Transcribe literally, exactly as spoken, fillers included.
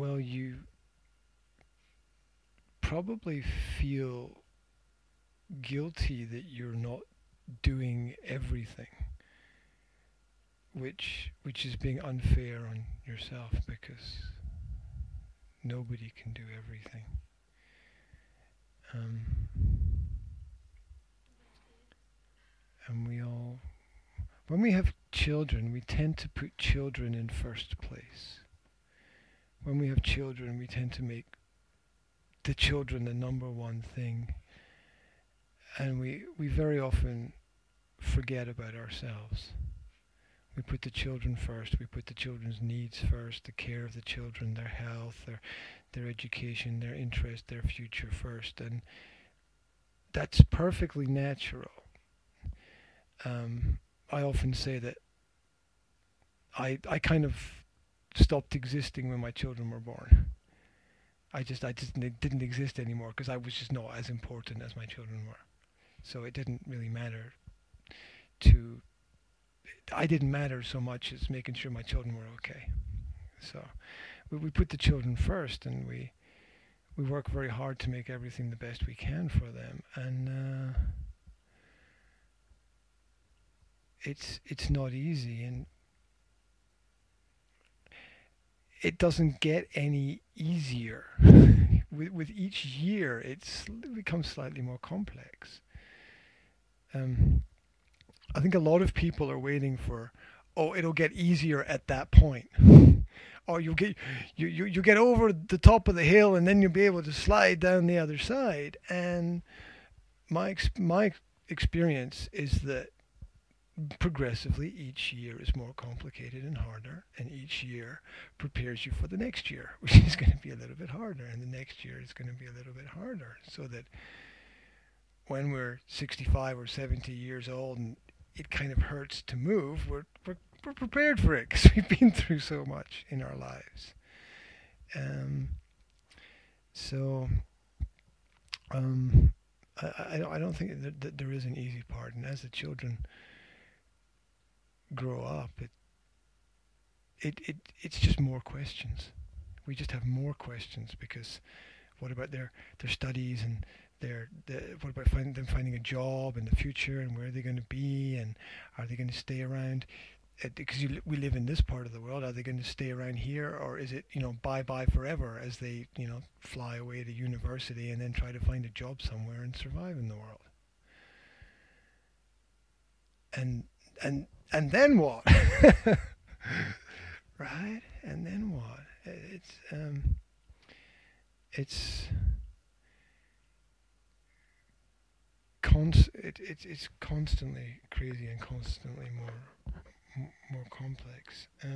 well, you probably feel guilty that you're not doing everything, which which is being unfair on yourself, because nobody can do everything. Um, and we all, when we have children, we tend to put children in first place. When we have children, we tend to make the children the number one thing, and we, we very often forget about ourselves. We put the children first, we put the children's needs first, the care of the children, their health, their their education, their interest, their future first, and that's perfectly natural. Um, I often say that I I kind of stopped existing when my children were born. I just I just didn't exist anymore, because I was just not as important as my children were. So it didn't really matter to I didn't matter so much as making sure my children were okay. So we, we put the children first, and we we work very hard to make everything the best we can for them. And uh, it's it's not easy, and it doesn't get any easier. with with each year, it's, it becomes slightly more complex. Um. I think a lot of people are waiting for, oh, it'll get easier at that point. Oh, you'll get, you, you, you get over the top of the hill, and then you'll be able to slide down the other side. And my, ex my experience is that progressively each year is more complicated and harder, and each year prepares you for the next year, which is going to be a little bit harder, and the next year is going to be a little bit harder, so that when we're sixty-five or seventy years old and it kind of hurts to move, we're, we're, we're prepared for it, because we've been through so much in our lives. Um, so um, I, I, I don't think that, that there is an easy part. And as the children grow up, it, it, it, it's just more questions. We just have more questions, because what about their, their studies, and Their, the, what about find them finding a job in the future, and where are they going to be, and are they going to stay around? Because you, we live in this part of the world, are they going to stay around here, or is it, you know, bye bye forever as they, you know, fly away to university and then try to find a job somewhere and survive in the world? And and and then what? Right? And then what? It's um. It's. Const it, it, it's constantly crazy and constantly more, more complex. Um,